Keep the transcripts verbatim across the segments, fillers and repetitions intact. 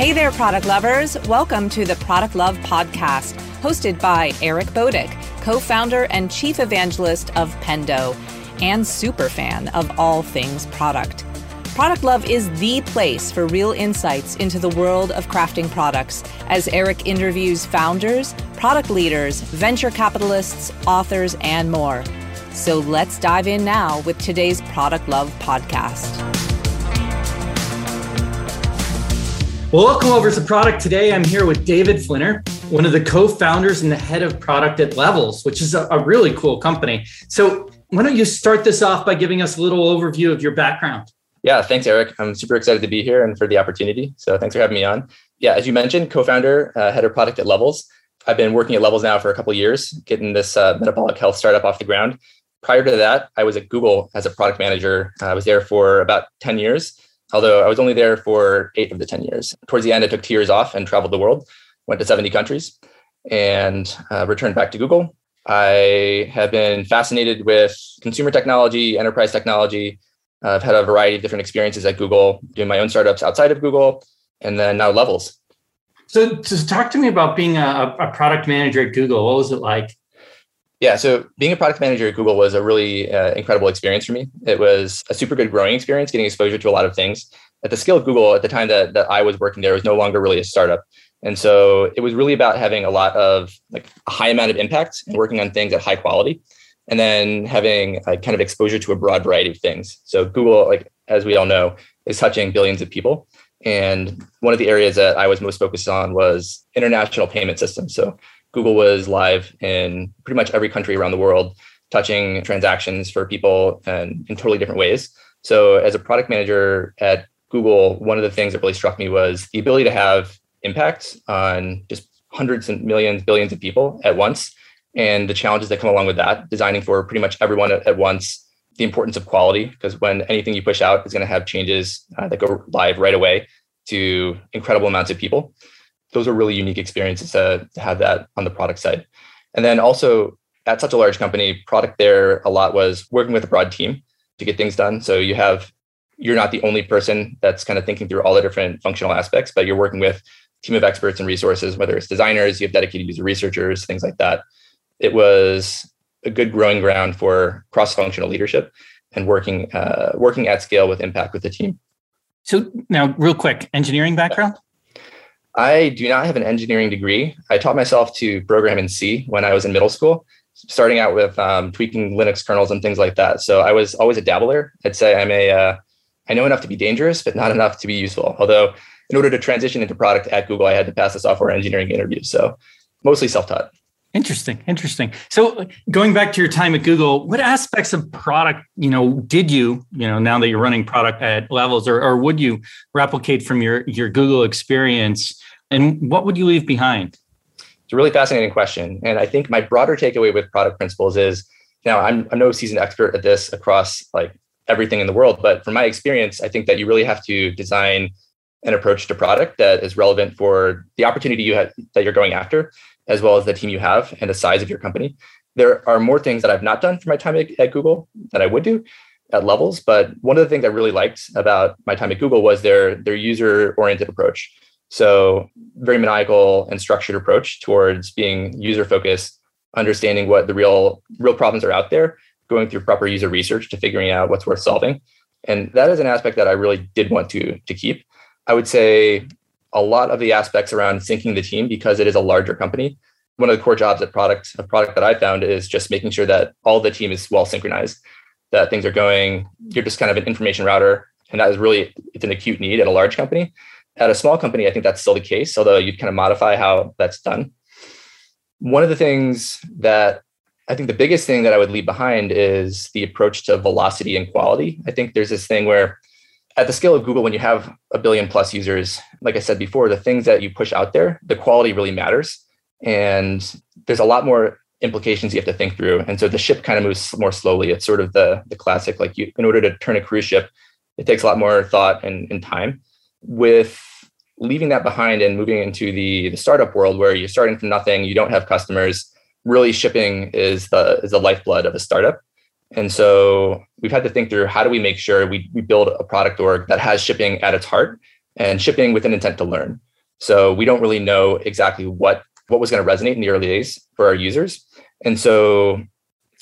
Hey there, product lovers. Welcome to the Product Love Podcast, hosted by Eric Bodick, co-founder and chief evangelist of Pendo and superfan of all things product. Product Love is the place for real insights into the world of crafting products, as Eric interviews founders, product leaders, venture capitalists, authors, and more. So let's dive in now with today's Product Love Podcast. Well, welcome over to Product. Today, I'm here with David Flinner, one of the co-founders and the head of product at Levels, which is a, a really cool company. So why don't you start this off by giving us a little overview of your background? Yeah, thanks, Eric. I'm super excited to be here and for the opportunity. So thanks for having me on. Yeah, as you mentioned, co-founder, uh, head of product at Levels. I've been working at Levels now for a couple of years, getting this uh, metabolic health startup off the ground. Prior to that, I was at Google as a product manager. I was there for about ten years, although I was only there for eight of the ten years. Towards the end, I took two years off and traveled the world, went to seventy countries, and uh, returned back to Google. I have been fascinated with consumer technology, enterprise technology. I've had a variety of different experiences at Google, doing my own startups outside of Google, and then now Levels. So just talk to me about being a, a product manager at Google. What was it like? Yeah, so being a product manager at Google was a really uh, incredible experience for me. It was a super good growing experience, getting exposure to a lot of things. At the scale of Google, at the time that, that I was working there, it was no longer really a startup. And so it was really about having a lot of, like, a high amount of impact and working on things at high quality. And then having like kind of exposure to a broad variety of things. So Google, like as we all know, is touching billions of people. And one of the areas that I was most focused on was international payment systems. So Google was live in pretty much every country around the world, touching transactions for people and in totally different ways. So as a product manager at Google, one of the things that really struck me was the ability to have impact on just hundreds and millions, billions of people at once. And the challenges that come along with that, designing for pretty much everyone at once, the importance of quality, because when anything you push out is going to have changes uh, that go live right away to incredible amounts of people. Those are really unique experiences uh, to have that on the product side. And then also at such a large company, product there a lot was working with a broad team to get things done. So you have, you're not the only person that's kind of thinking through all the different functional aspects, but you're working with a team of experts and resources, whether it's designers, you have dedicated user researchers, things like that. It was a good growing ground for cross-functional leadership and working uh, working at scale with impact with the team. So now, real quick, engineering background? I do not have an engineering degree. I taught myself to program in C when I was in middle school, starting out with um, tweaking Linux kernels and things like that. So I was always a dabbler. I'd say I'm a, uh, I know enough to be dangerous, but not enough to be useful. Although in order to transition into product at Google, I had to pass a software engineering interview. So mostly self-taught. Interesting. Interesting. So going back to your time at Google, what aspects of product, you know, did you, you know, now that you're running product at Levels, or, or would you replicate from your, your Google experience? And what would you leave behind? It's a really fascinating question. And I think my broader takeaway with product principles is, now I'm, I'm no seasoned expert at this across like everything in the world, but from my experience, I think that you really have to design an approach to product that is relevant for the opportunity you have that you're going after, as well as the team you have and the size of your company. There are more things that I've not done for my time at, at Google that I would do at Levels. But one of the things I really liked about my time at Google was their, their user-oriented approach. So very maniacal and structured approach towards being user-focused, understanding what the real, real problems are out there, going through proper user research to figuring out what's worth solving. And that is an aspect that I really did want to, to keep. I would say a lot of the aspects around syncing the team, because it is a larger company. One of the core jobs at product, a product that I found, is just making sure that all the team is well synchronized, that things are going, you're just kind of an information router. And that is really, it's an acute need at a large company. At a small company, I think that's still the case, although you'd kind of modify how that's done. One of the things that I think the biggest thing that I would leave behind is the approach to velocity and quality. I think there's this thing where at the scale of Google, when you have a billion plus users, like I said before, the things that you push out there, the quality really matters. And there's a lot more implications you have to think through. And so the ship kind of moves more slowly. It's sort of the, the classic, like you, in order to turn a cruise ship, it takes a lot more thought and, and time. With leaving that behind and moving into the, the startup world where you're starting from nothing, you don't have customers, really shipping is the, is the lifeblood of a startup. And so we've had to think through, how do we make sure we, we build a product org that has shipping at its heart and shipping with an intent to learn? So we don't really know exactly what, what was going to resonate in the early days for our users. And so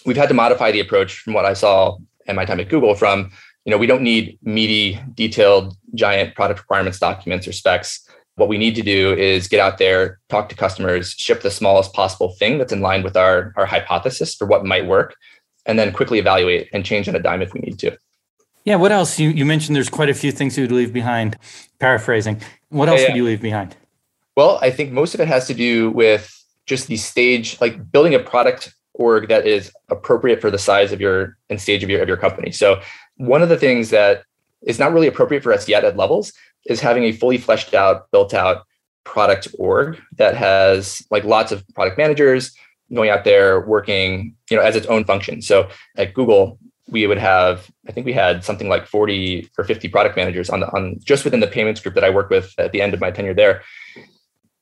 we've had to modify the approach from what I saw in my time at Google from, you know, we don't need meaty, detailed, giant product requirements, documents, or specs. What we need to do is get out there, talk to customers, ship the smallest possible thing that's in line with our, our hypothesis for what might work, and then quickly evaluate and change on a dime if we need to. Yeah, what else? You, you mentioned there's quite a few things you would leave behind, paraphrasing. What else yeah, yeah. would you leave behind? Well, I think most of it has to do with just the stage, like building a product org that is appropriate for the size of your and stage of your, of your company. So one of the things that is not really appropriate for us yet at Levels is having a fully fleshed out, built out product org that has like lots of product managers going out there working, you know, as its own function. So at Google, we would have, I think we had something like forty or fifty product managers on the on just within the payments group that I worked with at the end of my tenure there.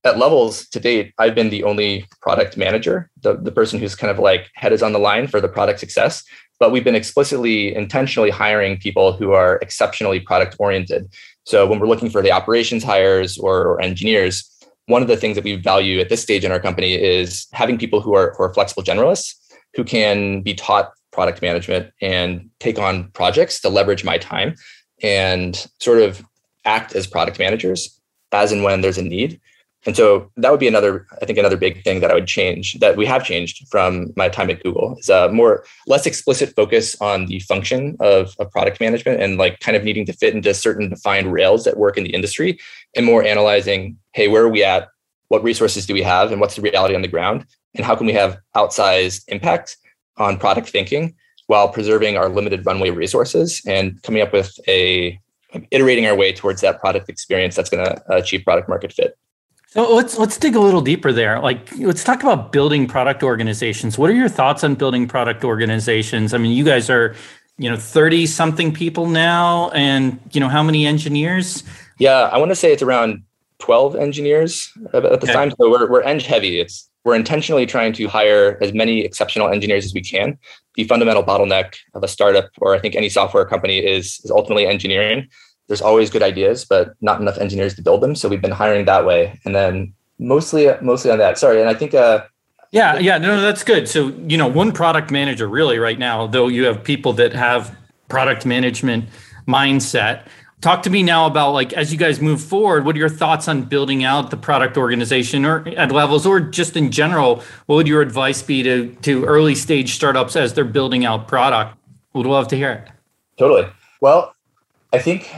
At Levels to date, I've been the only product manager, the, the person who's kind of like head is on the line for the product success. But we've been explicitly, intentionally hiring people who are exceptionally product oriented. So when we're looking for the operations hires or, or engineers, one of the things that we value at this stage in our company is having people who are, who are flexible generalists, who can be taught product management and take on projects to leverage my time and sort of act as product managers as and when there's a need. And so that would be another, I think, another big thing that I would change, that we have changed from my time at Google, is a more less explicit focus on the function of, of product management and like kind of needing to fit into certain defined rails that work in the industry, and more analyzing, hey, where are we at? What resources do we have? And what's the reality on the ground? And how can we have outsized impact on product thinking while preserving our limited runway resources and coming up with a, iterating our way towards that product experience that's going to achieve product market fit. So let's let's dig a little deeper there. Like, let's talk about building product organizations. What are your thoughts on building product organizations? I mean, you guys are, you know, thirty something people now, and you know, how many engineers? Yeah, I want to say it's around twelve engineers at the okay. time. So we're we're eng heavy. It's we're intentionally trying to hire as many exceptional engineers as we can. The fundamental bottleneck of a startup, or I think any software company, is is ultimately engineering. There's always good ideas, but not enough engineers to build them. So we've been hiring that way. And then mostly, mostly on that. Sorry. And I think, uh, yeah, yeah, no, no, that's good. So, you know, one product manager really right now, though you have people that have product management mindset. Talk to me now about, like, as you guys move forward, what are your thoughts on building out the product organization or at Levels, or just in general, what would your advice be to, to early stage startups as they're building out product? We'd love to hear it. Totally. Well, I think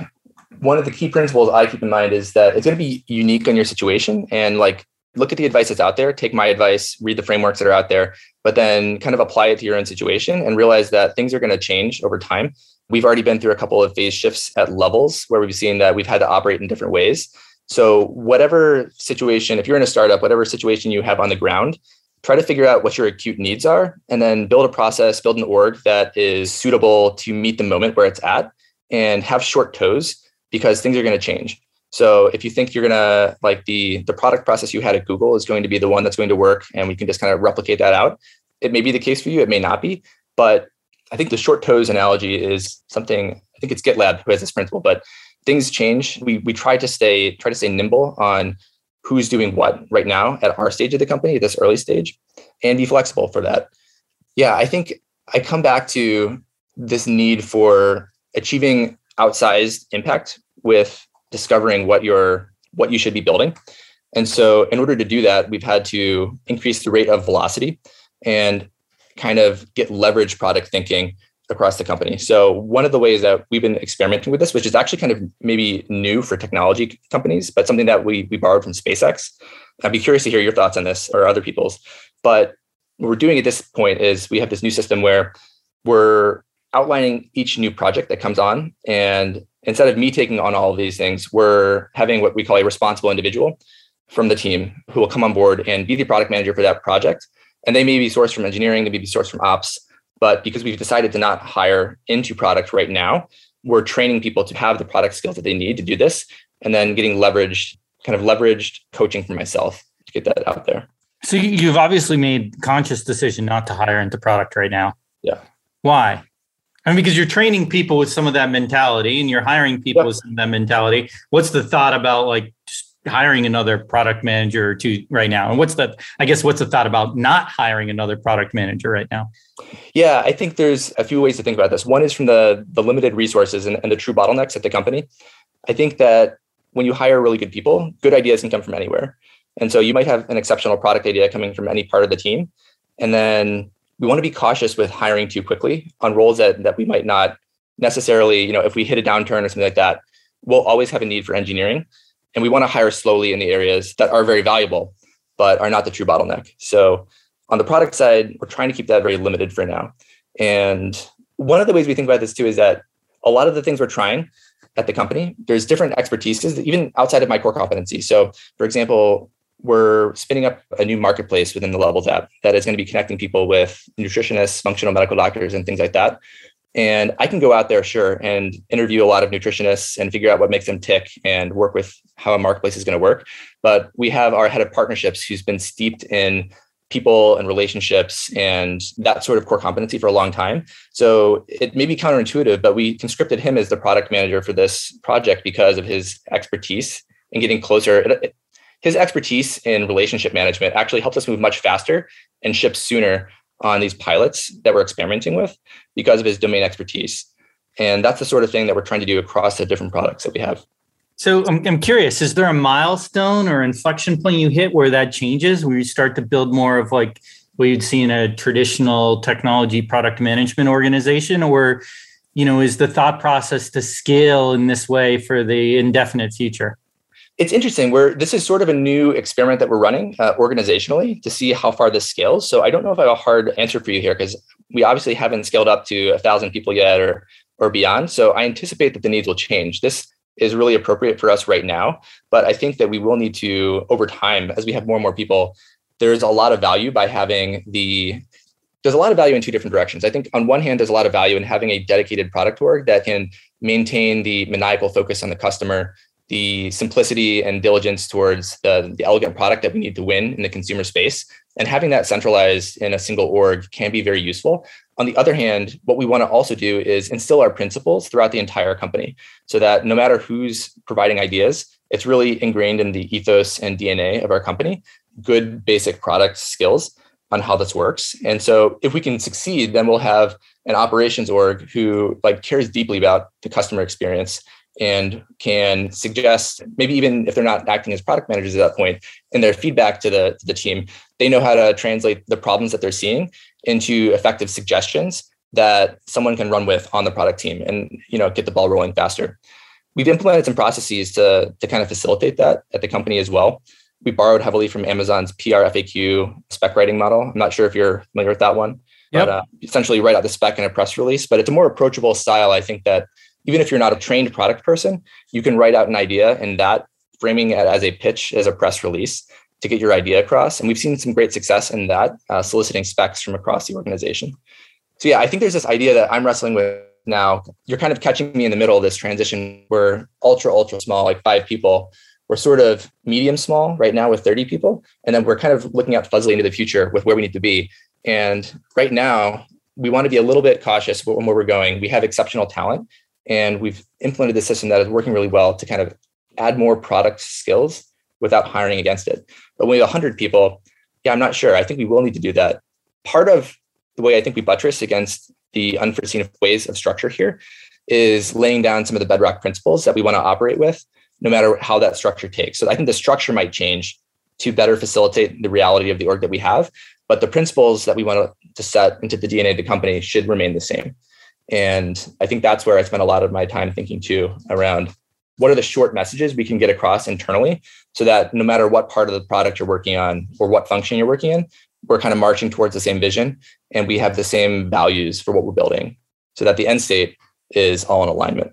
one of the key principles I keep in mind is that it's going to be unique on your situation, and like, look at the advice that's out there, take my advice, read the frameworks that are out there, but then kind of apply it to your own situation and realize that things are going to change over time. We've already been through a couple of phase shifts at Levels where we've seen that we've had to operate in different ways. So whatever situation, if you're in a startup, whatever situation you have on the ground, try to figure out what your acute needs are and then build a process, build an org that is suitable to meet the moment where it's at, and have short toes, because things are going to change. So if you think you're going to, like, the, the product process you had at Google is going to be the one that's going to work and we can just kind of replicate that out, it may be the case for you, it may not be. But I think the short toes analogy is something, I think it's GitLab who has this principle, but things change. We we try to stay, try to stay nimble on who's doing what right now at our stage of the company, this early stage, and be flexible for that. Yeah, I think I come back to this need for achieving outsized impact with discovering what your what you should be building. And so in order to do that, we've had to increase the rate of velocity and kind of get leverage product thinking across the company. So one of the ways that we've been experimenting with this, which is actually kind of maybe new for technology companies, but something that we we borrowed from SpaceX. I'd be curious to hear your thoughts on this or other people's. But what we're doing at this point is we have this new system where we're outlining each new project that comes on. And instead of me taking on all of these things, we're having what we call a responsible individual from the team who will come on board and be the product manager for that project. And they may be sourced from engineering, they may be sourced from ops, but because we've decided to not hire into product right now, we're training people to have the product skills that they need to do this, and then getting leveraged, kind of leveraged coaching for myself to get that out there. So you've obviously made conscious decision not to hire into product right now. Yeah. Why? I mean, because you're training people with some of that mentality and you're hiring people yep. with some of that mentality. What's the thought about, like, just hiring another product manager or two right now? And what's the, I guess, what's the thought about not hiring another product manager right now? Yeah, I think there's a few ways to think about this. One is from the, the limited resources and, and the true bottlenecks at the company. I think that when you hire really good people, good ideas can come from anywhere. And so you might have an exceptional product idea coming from any part of the team. And then we want to be cautious with hiring too quickly on roles that, that we might not necessarily, you know, if we hit a downturn or something like that, we'll always have a need for engineering. And we want to hire slowly in the areas that are very valuable, but are not the true bottleneck. So on the product side, we're trying to keep that very limited for now. And one of the ways we think about this too is that a lot of the things we're trying at the company, there's different expertises, even outside of my core competency. So for example, we're spinning up a new marketplace within the Levels app that is going to be connecting people with nutritionists, functional medical doctors, and things like that. And I can go out there, sure, and interview a lot of nutritionists and figure out what makes them tick and work with how a marketplace is going to work. But we have our head of partnerships who's been steeped in people and relationships and that sort of core competency for a long time. So it may be counterintuitive, but we conscripted him as the product manager for this project because of his expertise in getting closer. His expertise in relationship management actually helped us move much faster and ship sooner on these pilots that we're experimenting with because of his domain expertise. And that's the sort of thing that we're trying to do across the different products that we have. So I'm, I'm curious, is there a milestone or inflection point you hit where that changes, where you start to build more of like what you'd see in a traditional technology product management organization? Or, you know, is the thought process to scale in this way for the indefinite future? It's interesting. We're, this is sort of a new experiment that we're running uh, organizationally to see how far this scales. So I don't know if I have a hard answer for you here because we obviously haven't scaled up to a thousand people yet or or beyond. So I anticipate that the needs will change. This is really appropriate for us right now, but I think that we will need to, over time, as we have more and more people, there's a lot of value by having the, there's a lot of value in two different directions. I think on one hand, there's a lot of value in having a dedicated product org that can maintain the maniacal focus on the customer, the simplicity and diligence towards the, the elegant product that we need to win in the consumer space. And having that centralized in a single org can be very useful. On the other hand, what we want to also do is instill our principles throughout the entire company so that no matter who's providing ideas, it's really ingrained in the ethos and D N A of our company, good basic product skills on how this works. And so if we can succeed, then we'll have an operations org who like cares deeply about the customer experience and can suggest, maybe even if they're not acting as product managers at that point, in their feedback to the, to the team, they know how to translate the problems that they're seeing into effective suggestions that someone can run with on the product team and, you know, get the ball rolling faster. We've implemented some processes to, to kind of facilitate that at the company as well. We borrowed heavily from Amazon's P R F A Q spec writing model. I'm not sure if you're familiar with that one. Yep. But uh, essentially write out the spec in a press release, but it's a more approachable style, I think, that even if you're not a trained product person, you can write out an idea and that framing it as a pitch, as a press release to get your idea across. And we've seen some great success in that, uh, soliciting specs from across the organization. So yeah, I think there's this idea that I'm wrestling with now. You're kind of catching me in the middle of this transition. We're ultra, ultra small, like five people. We're sort of medium small right now with thirty people. And then we're kind of looking out fuzzily into the future with where we need to be. And right now, we want to be a little bit cautious about where we're going. We have exceptional talent. And we've implemented a system that is working really well to kind of add more product skills without hiring against it. But when we have one hundred people, yeah, I'm not sure. I think we will need to do that. Part of the way I think we buttress against the unforeseen ways of structure here is laying down some of the bedrock principles that we want to operate with, no matter how that structure takes. So I think the structure might change to better facilitate the reality of the org that we have, but the principles that we want to set into the D N A of the company should remain the same. And I think that's where I spend a lot of my time thinking too, around what are the short messages we can get across internally so that no matter what part of the product you're working on or what function you're working in, we're kind of marching towards the same vision and we have the same values for what we're building so that the end state is all in alignment.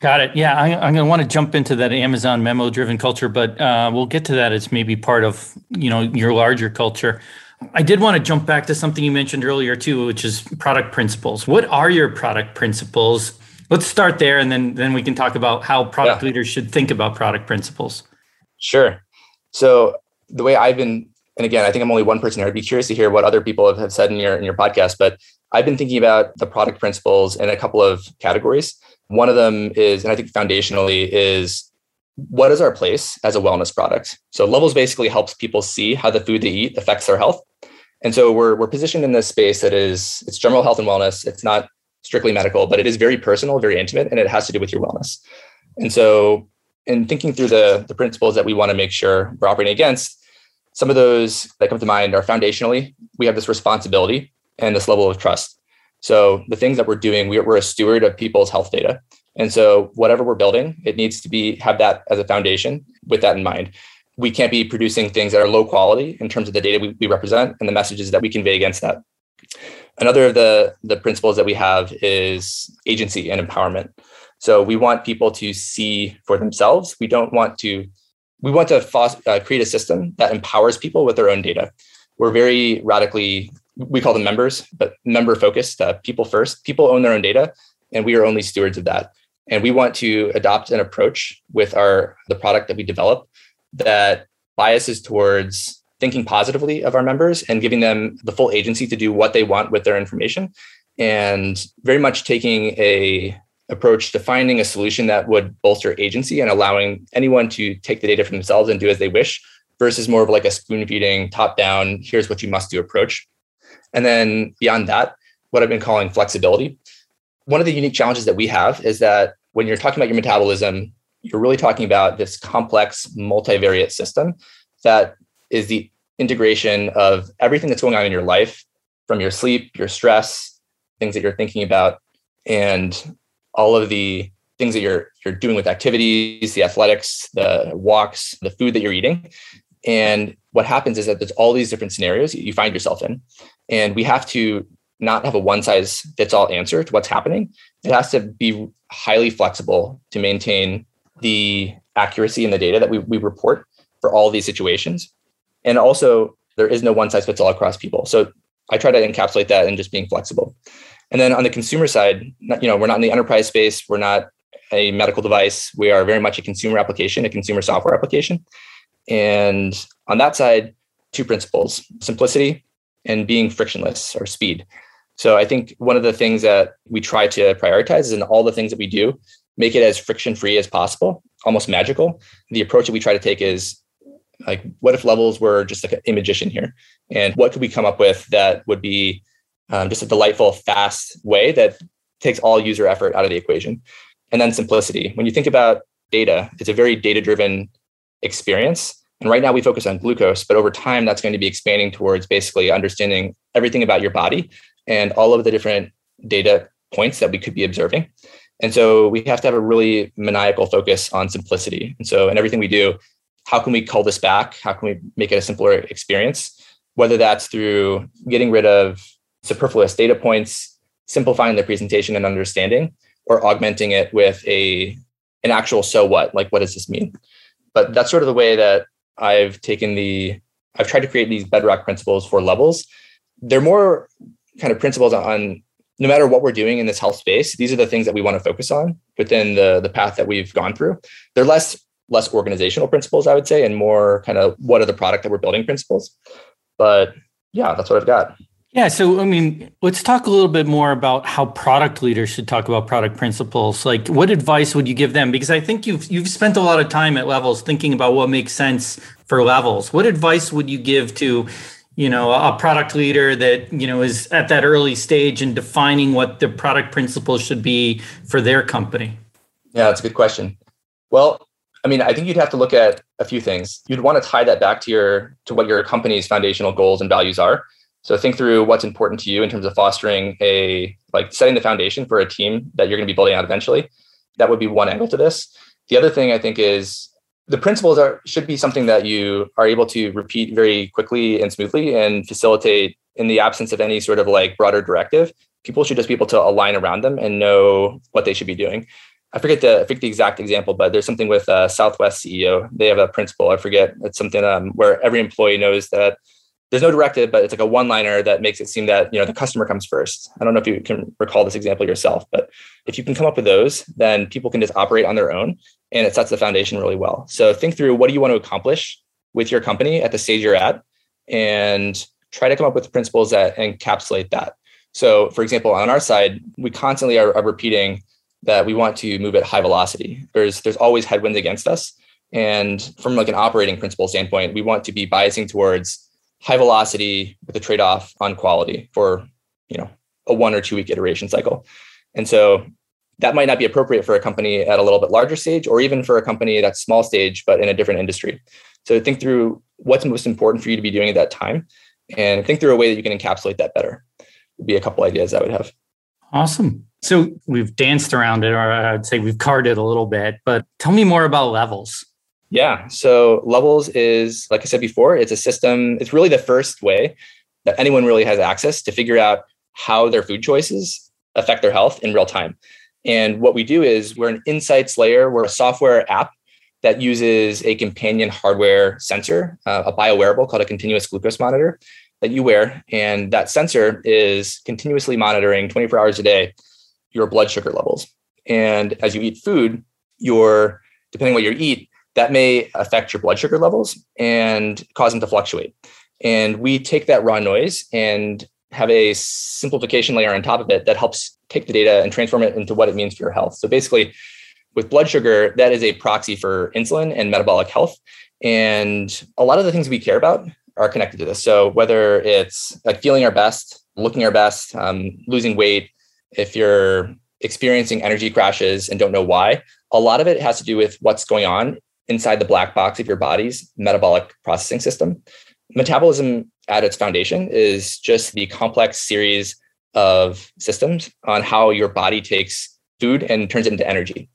Got it. Yeah, I, I'm going to want to jump into that Amazon memo-driven culture, but uh, we'll get to that as maybe part of, you know, your larger culture. I did want to jump back to something you mentioned earlier too, which is product principles. What are your product principles? Let's start there, and then, then we can talk about how product yeah. leaders should think about product principles. Sure. So the way I've been, and again, I think I'm only one person here. I'd be curious to hear what other people have, have said in your in your podcast, but I've been thinking about the product principles in a couple of categories. One of them is, and I think foundationally, is what is our place as a wellness product? So Levels basically helps people see how the food they eat affects their health. And so we're we're positioned in this space that is, it's general health and wellness. It's not strictly medical, but it is very personal, very intimate, and it has to do with your wellness. And so in thinking through the, the principles that we want to make sure we're operating against, some of those that come to mind are foundationally, we have this responsibility and this level of trust. So the things that we're doing, we're, we're a steward of people's health data. And so whatever we're building, it needs to be have that as a foundation with that in mind. We can't be producing things that are low quality in terms of the data we, we represent and the messages that we convey against that. Another of the, the principles that we have is agency and empowerment. So we want people to see for themselves. We don't want to, we want to foster, uh, create a system that empowers people with their own data. We're very radically, we call them members, but member focused, uh, people first. People own their own data, and we are only stewards of that. And we want to adopt an approach with our the product that we develop that biases towards thinking positively of our members and giving them the full agency to do what they want with their information, and very much taking a approach to finding a solution that would bolster agency and allowing anyone to take the data for themselves and do as they wish, versus more of like a spoon feeding, top down, here's what you must do approach. And then beyond that, what I've been calling flexibility. One of the unique challenges that we have is that when you're talking about your metabolism, you're really talking about this complex multivariate system that is the integration of everything that's going on in your life, from your sleep, your stress, things that you're thinking about, and all of the things that you're you're doing with activities, the athletics, the walks, the food that you're eating. And what happens is that there's all these different scenarios you find yourself in. And we have to not have a one-size-fits-all answer to what's happening. It has to be highly flexible to maintain the accuracy in the data that we, we report for all these situations. And also, there is no one-size-fits-all across people. So I try to encapsulate that in just being flexible. And then on the consumer side, you know, we're not in the enterprise space. We're not a medical device. We are very much a consumer application, a consumer software application. And on that side, two principles, simplicity and being frictionless or speed. So I think one of the things that we try to prioritize is in all the things that we do, make it as friction-free as possible, almost magical. The approach that we try to take is like, what if Levels were just like an imagician here? And what could we come up with that would be um, just a delightful, fast way that takes all user effort out of the equation? And then simplicity. When you think about data, it's a very data-driven experience. And right now we focus on glucose, but over time, that's going to be expanding towards basically understanding everything about your body and all of the different data points that we could be observing. And so we have to have a really maniacal focus on simplicity. And so in everything we do, how can we call this back? How can we make it a simpler experience? Whether that's through getting rid of superfluous data points, simplifying the presentation and understanding, or augmenting it with a an actual so what, like what does this mean? But that's sort of the way that I've taken the, I've tried to create these bedrock principles for Levels. They're more kind of principles on, no matter what we're doing in this health space, these are the things that we want to focus on within the, the path that we've gone through. They're less, less organizational principles, I would say, and more kind of what are the product that we're building principles. But yeah, that's what I've got. Yeah. So, I mean, let's talk a little bit more about how product leaders should talk about product principles. Like, what advice would you give them? Because I think you've you've spent a lot of time at Levels thinking about what makes sense for Levels. What advice would you give to, you know, a product leader that, you know, is at that early stage and defining what the product principles should be for their company? Yeah, that's a good question. Well, I mean, I think you'd have to look at a few things. You'd want to tie that back to your to what your company's foundational goals and values are. So think through what's important to you in terms of fostering a, like setting the foundation for a team that you're going to be building out eventually. That would be one angle to this. The other thing I think is the principles are should be something that you are able to repeat very quickly and smoothly and facilitate in the absence of any sort of like broader directive. People should just be able to align around them and know what they should be doing. I forget the, I forget the exact example, but there's something with uh, Southwest C E O. They have a principle. I forget. It's something um, where every employee knows that there's no directive, but it's like a one-liner that makes it seem that, you know, the customer comes first. I don't know if you can recall this example yourself, but if you can come up with those, then people can just operate on their own and it sets the foundation really well. So think through what do you want to accomplish with your company at the stage you're at and try to come up with principles that encapsulate that. So for example, on our side, we constantly are, are repeating that we want to move at high velocity. There's, there's always headwinds against us. And from like an operating principle standpoint, we want to be biasing towards high velocity with a trade-off on quality for, you know, a one or two week iteration cycle. And so that might not be appropriate for a company at a little bit larger stage, or even for a company that's small stage, but in a different industry. So think through what's most important for you to be doing at that time, and think through a way that you can encapsulate that better. Would be a couple ideas I would have. Awesome. So we've danced around it, or I'd say we've carved it a little bit, but tell me more about Levels. Yeah. So Levels is, like I said before, it's a system. It's really the first way that anyone really has access to figure out how their food choices affect their health in real time. And what we do is we're an insights layer. We're a software app that uses a companion hardware sensor, uh, a biowearable called a continuous glucose monitor that you wear. And that sensor is continuously monitoring twenty-four hours a day, your blood sugar levels. And as you eat food, your depending on what you eat, that may affect your blood sugar levels and cause them to fluctuate. And we take that raw noise and have a simplification layer on top of it that helps take the data and transform it into what it means for your health. So basically, with blood sugar, that is a proxy for insulin and metabolic health. And a lot of the things we care about are connected to this. So whether it's like feeling our best, looking our best, um, losing weight, if you're experiencing energy crashes and don't know why, a lot of it has to do with what's going on inside the black box of your body's metabolic processing system. Metabolism at its foundation is just the complex series of systems on how your body takes food and turns it into energy.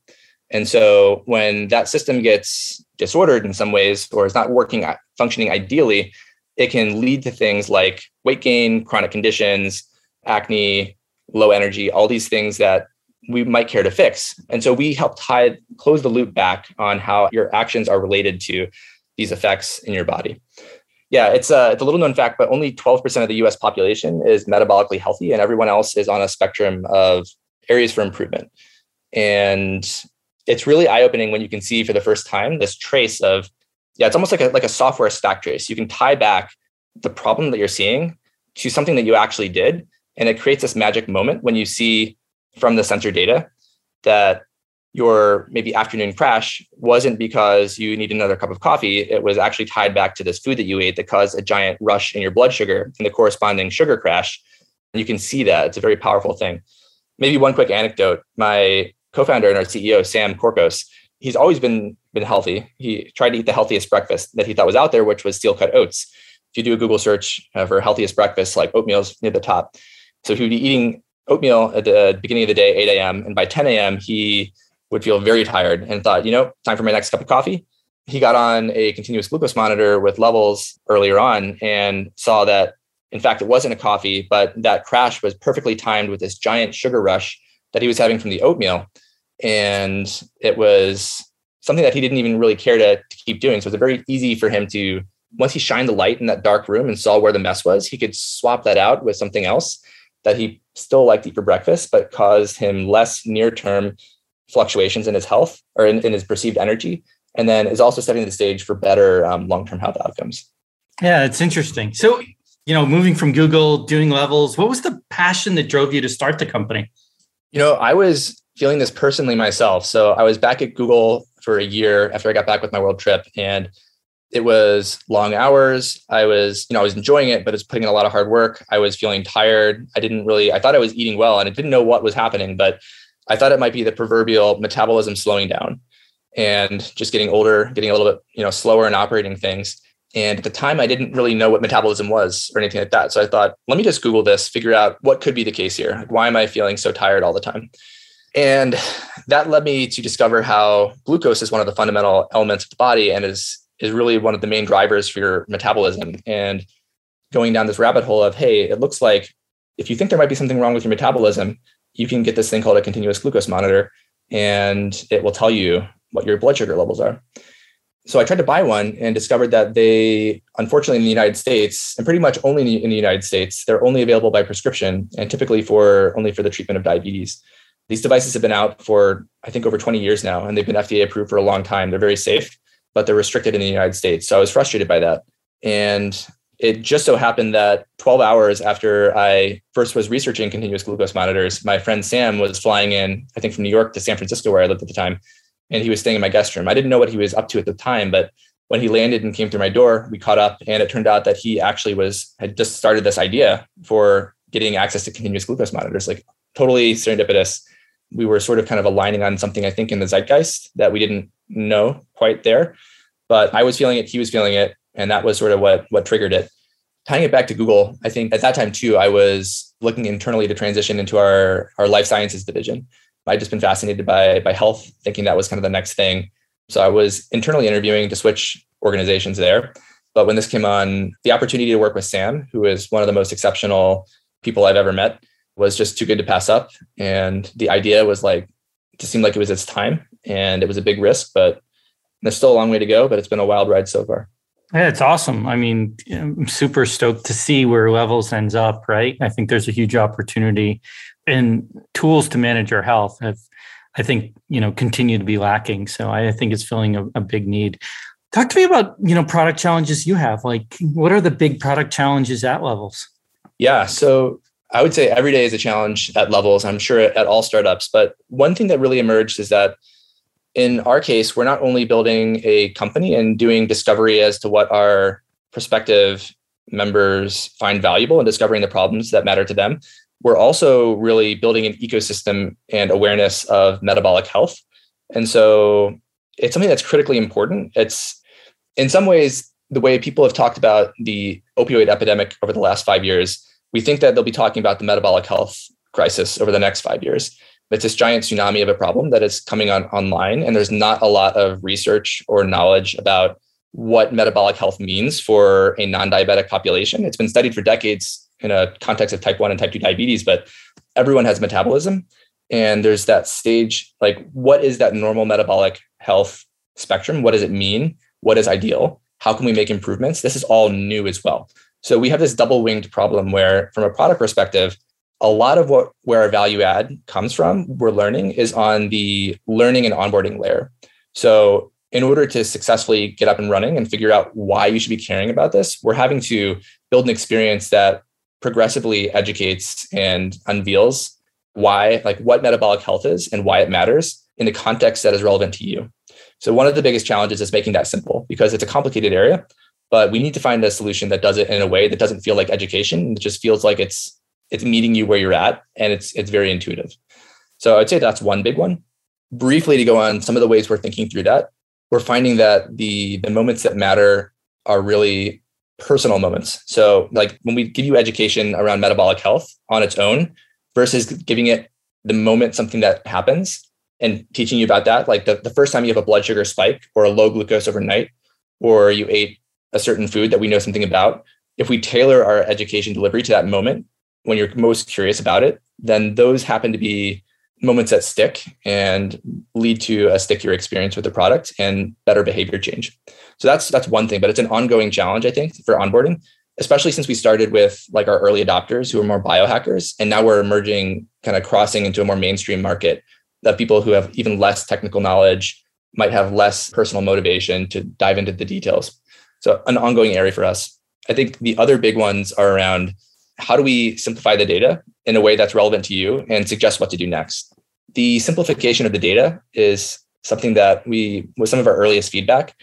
And so when that system gets disordered in some ways, or is not working, functioning ideally, it can lead to things like weight gain, chronic conditions, acne, low energy, all these things that we might care to fix. And so we help tie, close the loop back on how your actions are related to these effects in your body. Yeah, it's a, it's a little known fact, but only twelve percent of the U S population is metabolically healthy, and everyone else is on a spectrum of areas for improvement. And it's really eye-opening when you can see for the first time this trace of, yeah, it's almost like a, like a software stack trace. You can tie back the problem that you're seeing to something that you actually did. And it creates this magic moment when you see from the sensor data that your maybe afternoon crash wasn't because you need another cup of coffee. It was actually tied back to this food that you ate that caused a giant rush in your blood sugar and the corresponding sugar crash. And you can see that. It's a very powerful thing. Maybe one quick anecdote. My co-founder and our C E O, Sam Corcos, he's always been, been healthy. He tried to eat the healthiest breakfast that he thought was out there, which was steel-cut oats. If you do a Google search for healthiest breakfast, like oatmeal's near the top. So he would be eating oatmeal at the beginning of the day, eight a.m. And by ten a.m., he would feel very tired and thought, you know, time for my next cup of coffee. He got on a continuous glucose monitor with Levels earlier on and saw that, in fact, it wasn't a coffee, but that crash was perfectly timed with this giant sugar rush that he was having from the oatmeal. And it was something that he didn't even really care to, to keep doing. So it was very easy for him to, once he shined the light in that dark room and saw where the mess was, he could swap that out with something else that he still liked to eat for breakfast, but caused him less near-term fluctuations in his health or in, in his perceived energy, and then is also setting the stage for better um, long-term health outcomes. Yeah, it's interesting. So, you know, moving from Google, doing Levels, what was the passion that drove you to start the company? You know, I was feeling this personally myself. So I was back at Google for a year after I got back with my world trip, and it was long hours. I was, you know, I was enjoying it, but it's putting in a lot of hard work. I was feeling tired. I didn't really, I thought I was eating well and I didn't know what was happening, but I thought it might be the proverbial metabolism slowing down and just getting older, getting a little bit, you know, slower in operating things. And at the time I didn't really know what metabolism was or anything like that. So I thought, let me just Google this, figure out what could be the case here. Like, why am I feeling so tired all the time? And that led me to discover how glucose is one of the fundamental elements of the body and is is really one of the main drivers for your metabolism. And going down this rabbit hole of, hey, it looks like if you think there might be something wrong with your metabolism, you can get this thing called a continuous glucose monitor, and it will tell you what your blood sugar levels are. So I tried to buy one and discovered that they, unfortunately in the United States, and pretty much only in the United States, they're only available by prescription and typically for only for the treatment of diabetes. These devices have been out for, I think, over twenty years now, and they've been F D A approved for a long time. They're very safe, but they're restricted in the United States. So I was frustrated by that. And it just so happened that twelve hours after I first was researching continuous glucose monitors, my friend Sam was flying in, I think from New York to San Francisco, where I lived at the time. and he was staying in my guest room. I didn't know what he was up to at the time, but when he landed and came through my door, we caught up, and it turned out that he actually was had just started this idea for getting access to continuous glucose monitors, like totally serendipitous. We were sort of kind of aligning on something, I think, in the zeitgeist that we didn't know quite there, but I was feeling it, he was feeling it, and that was sort of what, what triggered it. Tying it back to Google, I think at that time too, I was looking internally to transition into our, our life sciences division. I'd just been fascinated by, by health, thinking that was kind of the next thing. So I was internally interviewing to switch organizations there. But when this came on, the opportunity to work with Sam, who is one of the most exceptional people I've ever met, was just too good to pass up. And the idea was like, it just seemed like it was its time, and it was a big risk, but there's still a long way to go, but it's been a wild ride so far. Yeah, it's awesome. I mean, I'm super stoked to see where Levels ends up, right? I think there's a huge opportunity, and tools to manage your health have, I think, you know, continue to be lacking. So I think it's filling a, a big need. Talk to me about, you know, product challenges you have. Like, what are the big product challenges at Levels? Yeah, so I would say every day is a challenge at Levels, I'm sure at all startups. But one thing that really emerged is that in our case, we're not only building a company and doing discovery as to what our prospective members find valuable and discovering the problems that matter to them. We're also really building an ecosystem and awareness of metabolic health. And so it's something that's critically important. It's in some ways the way people have talked about the opioid epidemic over the last five years. We think that they'll be talking about the metabolic health crisis over the next five years. It's this giant tsunami of a problem that is coming on online, and there's not a lot of research or knowledge about what metabolic health means for a non-diabetic population. It's been studied for decades in a context of type one and type two diabetes, but everyone has metabolism. And there's that stage, like, what is that normal metabolic health spectrum? What does it mean? What is ideal? How can we make improvements? This is all new as well. So we have this double-winged problem where, from a product perspective, a lot of what where our value add comes from, we're learning, is on the learning and onboarding layer. So in order to successfully get up and running and figure out why you should be caring about this, we're having to build an experience that progressively educates and unveils why, like what metabolic health is and why it matters in the context that is relevant to you. So one of the biggest challenges is making that simple, because it's a complicated area, but we need to find a solution that does it in a way that doesn't feel like education. It just feels like it's It's meeting you where you're at, and it's it's very intuitive. So I'd say that's one big one. Briefly, to go on some of the ways we're thinking through that, we're finding that the the moments that matter are really personal moments. So like when we give you education around metabolic health on its own versus giving it the moment something that happens and teaching you about that, like the, the first time you have a blood sugar spike or a low glucose overnight, or you ate a certain food that we know something about, if we tailor our education delivery to that moment, when you're most curious about it, then those happen to be moments that stick and lead to a stickier experience with the product and better behavior change. So that's that's one thing, but it's an ongoing challenge, I think, for onboarding, especially since we started with like our early adopters who are more biohackers, and now we're emerging, kind of crossing into a more mainstream market that people who have even less technical knowledge might have less personal motivation to dive into the details. So an ongoing area for us. I think the other big ones are around how do we simplify the data in a way that's relevant to you and suggest what to do next? The simplification of the data is something that we, with some of our earliest feedback,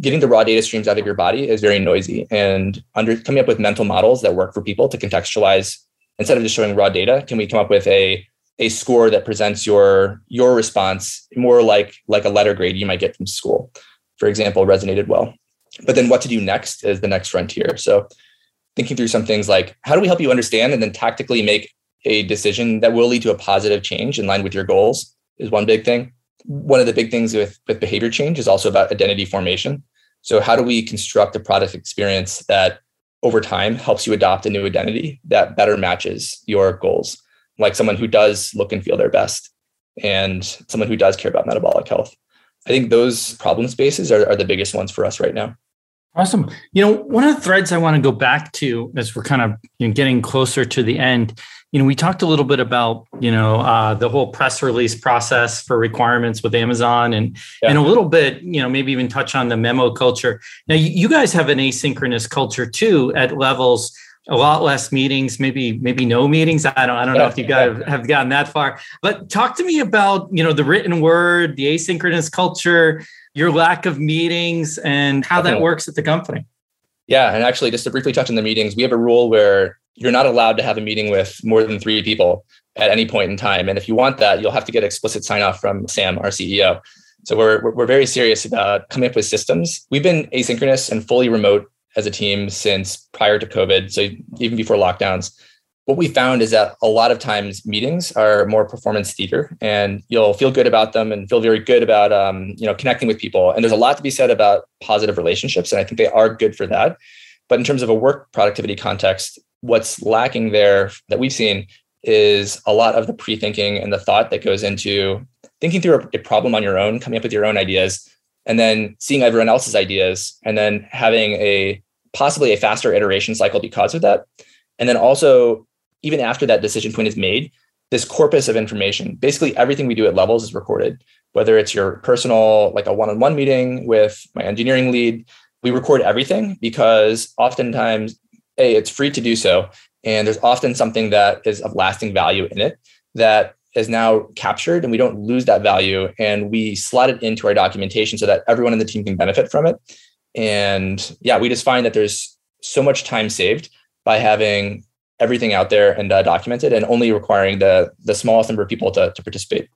getting the raw data streams out of your body is very noisy, and under coming up with mental models that work for people to contextualize. Instead of just showing raw data, can we come up with a, a score that presents your, your response more like, like a letter grade you might get from school, for example, resonated well. But then what to do next is the next frontier. So thinking through some things like, how do we help you understand and then tactically make a decision that will lead to a positive change in line with your goals is one big thing. One of the big things with, with behavior change is also about identity formation. So how do we construct a product experience that over time helps you adopt a new identity that better matches your goals? Like someone who does look and feel their best and someone who does care about metabolic health. I think those problem spaces are, are the biggest ones for us right now. Awesome. You know, one of the threads I want to go back to as we're kind of you know, getting closer to the end, you know, we talked a little bit about, you know, uh, the whole press release process for requirements with Amazon and, yeah. and a little bit, you know, maybe even touch on the memo culture. Now, you guys have an asynchronous culture too at Levels. a lot less meetings, maybe maybe no meetings. I don't I don't yeah, know if you guys yeah. have gotten that far. But talk to me about, you know, the written word, the asynchronous culture, your lack of meetings, and how that works at the company. Yeah, and actually, just to briefly touch on the meetings, we have a rule where you're not allowed to have a meeting with more than three people at any point in time. And if you want that, you'll have to get explicit sign-off from Sam, our C E O. So we're we're very serious about coming up with systems. We've been asynchronous and fully remote as a team since prior to COVID, so even before lockdowns. What we found is that a lot of times meetings are more performance theater, and you'll feel good about them and feel very good about um, you know, connecting with people. And there's a lot to be said about positive relationships, and I think they are good for that. But in terms of a work productivity context, what's lacking there that we've seen is a lot of the pre-thinking and the thought that goes into thinking through a problem on your own, coming up with your own ideas, and then seeing everyone else's ideas, and then having a possibly a faster iteration cycle because of that. And then also, even after that decision point is made, this corpus of information, basically everything we do at Levels is recorded, whether it's your personal, like a one-on-one meeting with my engineering lead, we record everything because oftentimes, A, it's free to do so. And there's often something that is of lasting value in it that is now captured, and we don't lose that value. And we slot it into our documentation so that everyone in the team can benefit from it. And yeah, we just find that there's so much time saved by having everything out there and uh, documented, and only requiring the the smallest number of people to, to participate.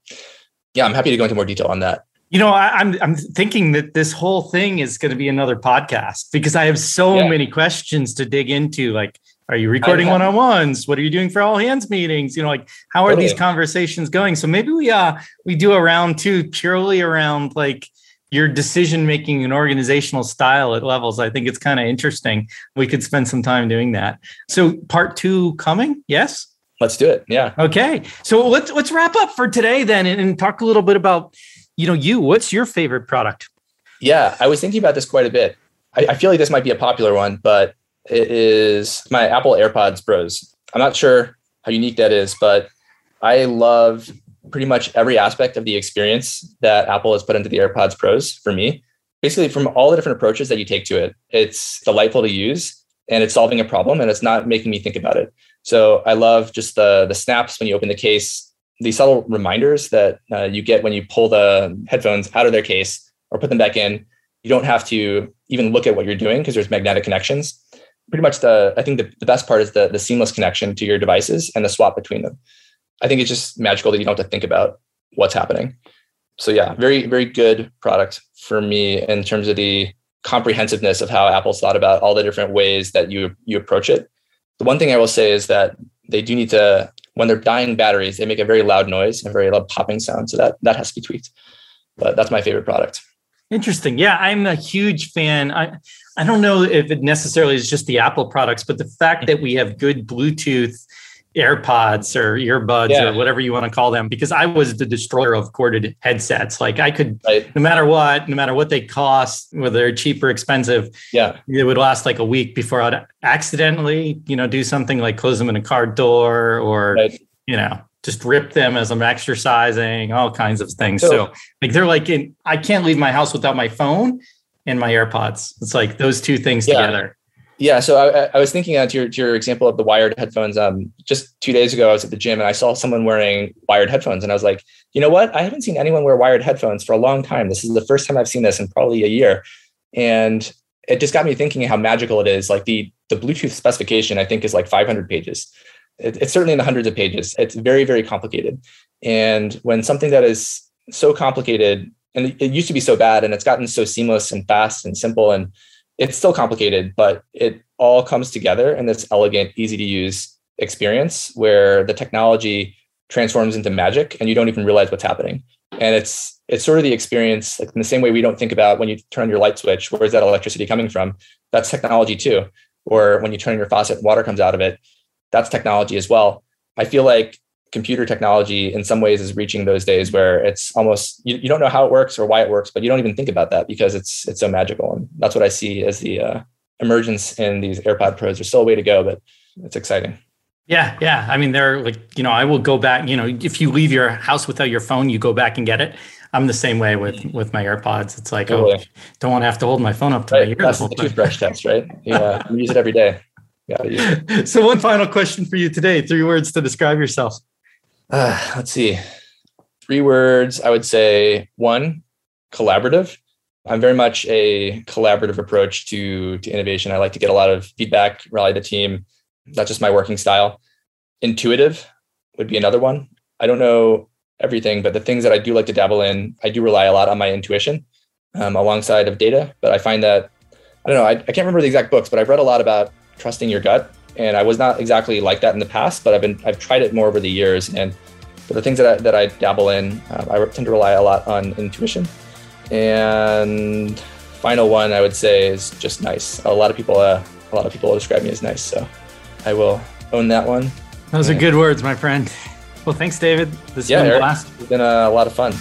Yeah, I'm happy to go into more detail on that. You know, I, I'm I'm thinking that this whole thing is going to be another podcast because I have so yeah. many questions to dig into. Like, are you recording one on ones? What are you doing for all hands meetings? You know, like how are totally. these conversations going? So maybe we uh we do a round two purely around like your decision making and organizational style at Levels. I think it's kind of interesting. We could spend some time doing that. So part two coming? Yes. Let's do it. Yeah. Okay. So let's let's wrap up for today then, and, and talk a little bit about, you know, you, what's your favorite product? Yeah, I was thinking about this quite a bit. I, I feel like this might be a popular one, but it is my Apple AirPods Pros. I'm not sure how unique that is, but I love pretty much every aspect of the experience that Apple has put into the AirPods Pros for me. Basically, from all the different approaches that you take to it, it's delightful to use, and it's solving a problem, and it's not making me think about it. So I love just the, the snaps when you open the case, the subtle reminders that uh, you get when you pull the headphones out of their case or put them back in. You don't have to even look at what you're doing because there's magnetic connections. Pretty much, the I think the, the best part is the, the seamless connection to your devices and the swap between them. I think it's just magical that you don't have to think about what's happening. So yeah, very, very good product for me in terms of the comprehensiveness of how Apple's thought about all the different ways that you, you approach it. The one thing I will say is that they do need to, when they're dying batteries, they make a very loud noise and a very loud popping sound. So that, that has to be tweaked. But that's my favorite product. Interesting. Yeah, I'm a huge fan. I I don't know if it necessarily is just the Apple products, but the fact that we have good Bluetooth AirPods or earbuds yeah. or whatever you want to call them, because I was the destroyer of corded headsets. Like I could, right. no matter what, no matter what they cost, whether they're cheap or expensive, yeah. it would last like a week before I'd accidentally, you know, do something like close them in a car door or, right. you know, just rip them as I'm exercising, all kinds of things. So, so like, they're like, in, I can't leave my house without my phone and my AirPods. It's like those two things yeah. together. Yeah, so I, I was thinking uh, to, your, to your example of the wired headphones. Um, just two days ago, I was at the gym and I saw someone wearing wired headphones, and I was like, you know what? I haven't seen anyone wear wired headphones for a long time. This is the first time I've seen this in probably a year, and it just got me thinking how magical it is. Like the the Bluetooth specification, I think, is like five hundred pages. It, it's certainly in the hundreds of pages. It's very, very complicated, and when something that is so complicated, and it, it used to be so bad, and it's gotten so seamless and fast and simple and it's still complicated, but it all comes together in this elegant, easy to use experience where the technology transforms into magic and you don't even realize what's happening. And it's it's sort of the experience, like in the same way we don't think about when you turn your light switch, where's that electricity coming from? That's technology too. Or when you turn your faucet, water comes out of it. That's technology as well. I feel like computer technology in some ways is reaching those days where it's almost, you, you don't know how it works or why it works, but you don't even think about that because it's it's so magical. And that's what I see as the uh, emergence in these AirPod Pros. There's still a way to go, but it's exciting. Yeah. Yeah. I mean, they're like, you know, I will go back, you know, if you leave your house without your phone, you go back and get it. I'm the same way with, with my AirPods. It's like, totally. oh, don't want to have to hold my phone up to right. my ear. That's the, the toothbrush test, right? Yeah. I use it every day. Got you. So one final question for you today. Three words to describe yourself. Uh, let's see. Three words. I would say one, collaborative. I'm very much a collaborative approach to, to innovation. I like to get a lot of feedback, rally the team. That's just my working style. Intuitive would be another one. I don't know everything, but the things that I do like to dabble in, I do rely a lot on my intuition um, alongside of data. But I find that, I don't know, I, I can't remember the exact books, but I've read a lot about trusting your gut. And I was not exactly like that in the past, but I've been, I've tried it more over the years. And for the things that I, that I dabble in, uh, I tend to rely a lot on intuition. And final one I would say is just nice. A lot of people, uh, a lot of people describe me as nice. So I will own that one. Those and, are good words, my friend. Well, thanks, David. This has yeah, been a blast. It's been a lot of fun.